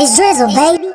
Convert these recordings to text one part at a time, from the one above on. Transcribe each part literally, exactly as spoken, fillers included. It's Drizzo, baby.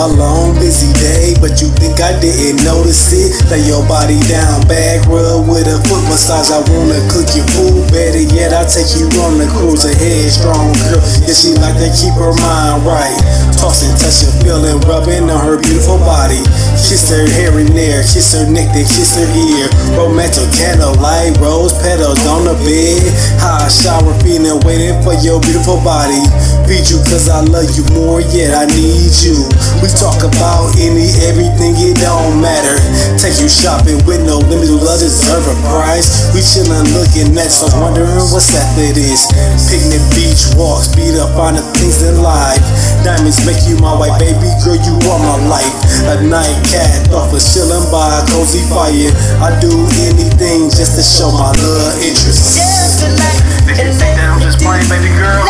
A long busy day, but you think I didn't notice it? Lay your body down, back rub with a foot massage. I wanna cook your food, better yet I take you on the cruise. A headstrong girl, yeah, she like to keep her mind right. Tossing, touching, feeling, rubbing on her beautiful body. Kiss her hair and there, kiss her neck, then kiss her ear. Romantic candlelight, rose petals on the bed. Hot shower, feeling, waiting for your beautiful body. Feed you cause I love you more, yet I need you. We talk about any, everything, it don't matter. Take you shopping with no limits, love deserve a price. We chillin', looking at, so wondering what's after this. Picnic, beach walks, beat up on the things in life. Diamonds make you my wife, baby girl, you are my life. A night cat off of chillin' by a cozy fire. I do anything just to show my love interest. Just to like, did you think that I'm just playing, baby girl?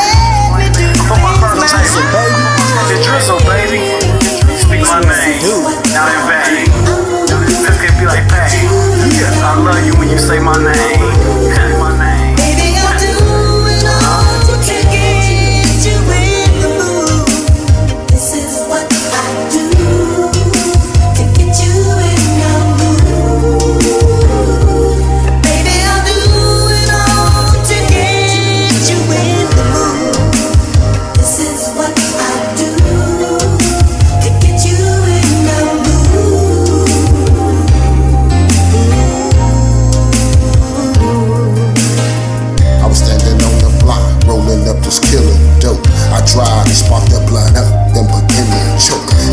Drizzo, baby, speak my name, now they're vague. This can be like pain. I love you when you say my name. My name. Baby, I'll do it all to take you in the mood. This is what I do to get you in the mood. Baby, I'll do it all to get you in the mood. This is what I do.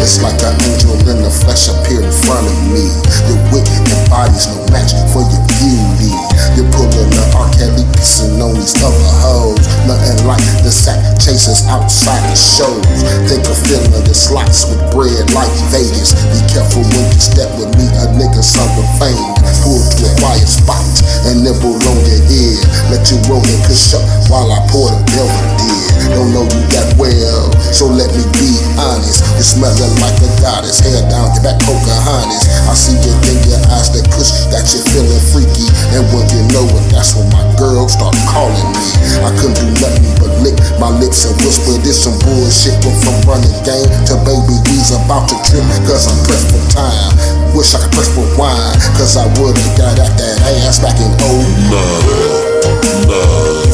It's like an angel in the flesh appear in front of me. Your wit and body's no match for your beauty. You're pulling the R. Kelly pissing on these other hoes. Nothing like the sack chasers outside the shows. Think of filling the slots with bread like Vegas. Be careful when you step with me, a nigga son of fame. Pull to a quiet spot and nibble on your ear. Let you roll and push up while I pour the Belvedere. Don't know you that well, so let me be honest. You're smelling like a goddess, hair down your back, Pocahontas. I see it in your eyes, that push that you're feeling freaky. And when you know it, that's when my girl start calling me. I couldn't do nothing but lick my lips and whisper this some bullshit. But from running game to baby, we's about to trip, cause I'm pressed for time. Wish I could press for wine, cause I would've got out that ass back in oh nine.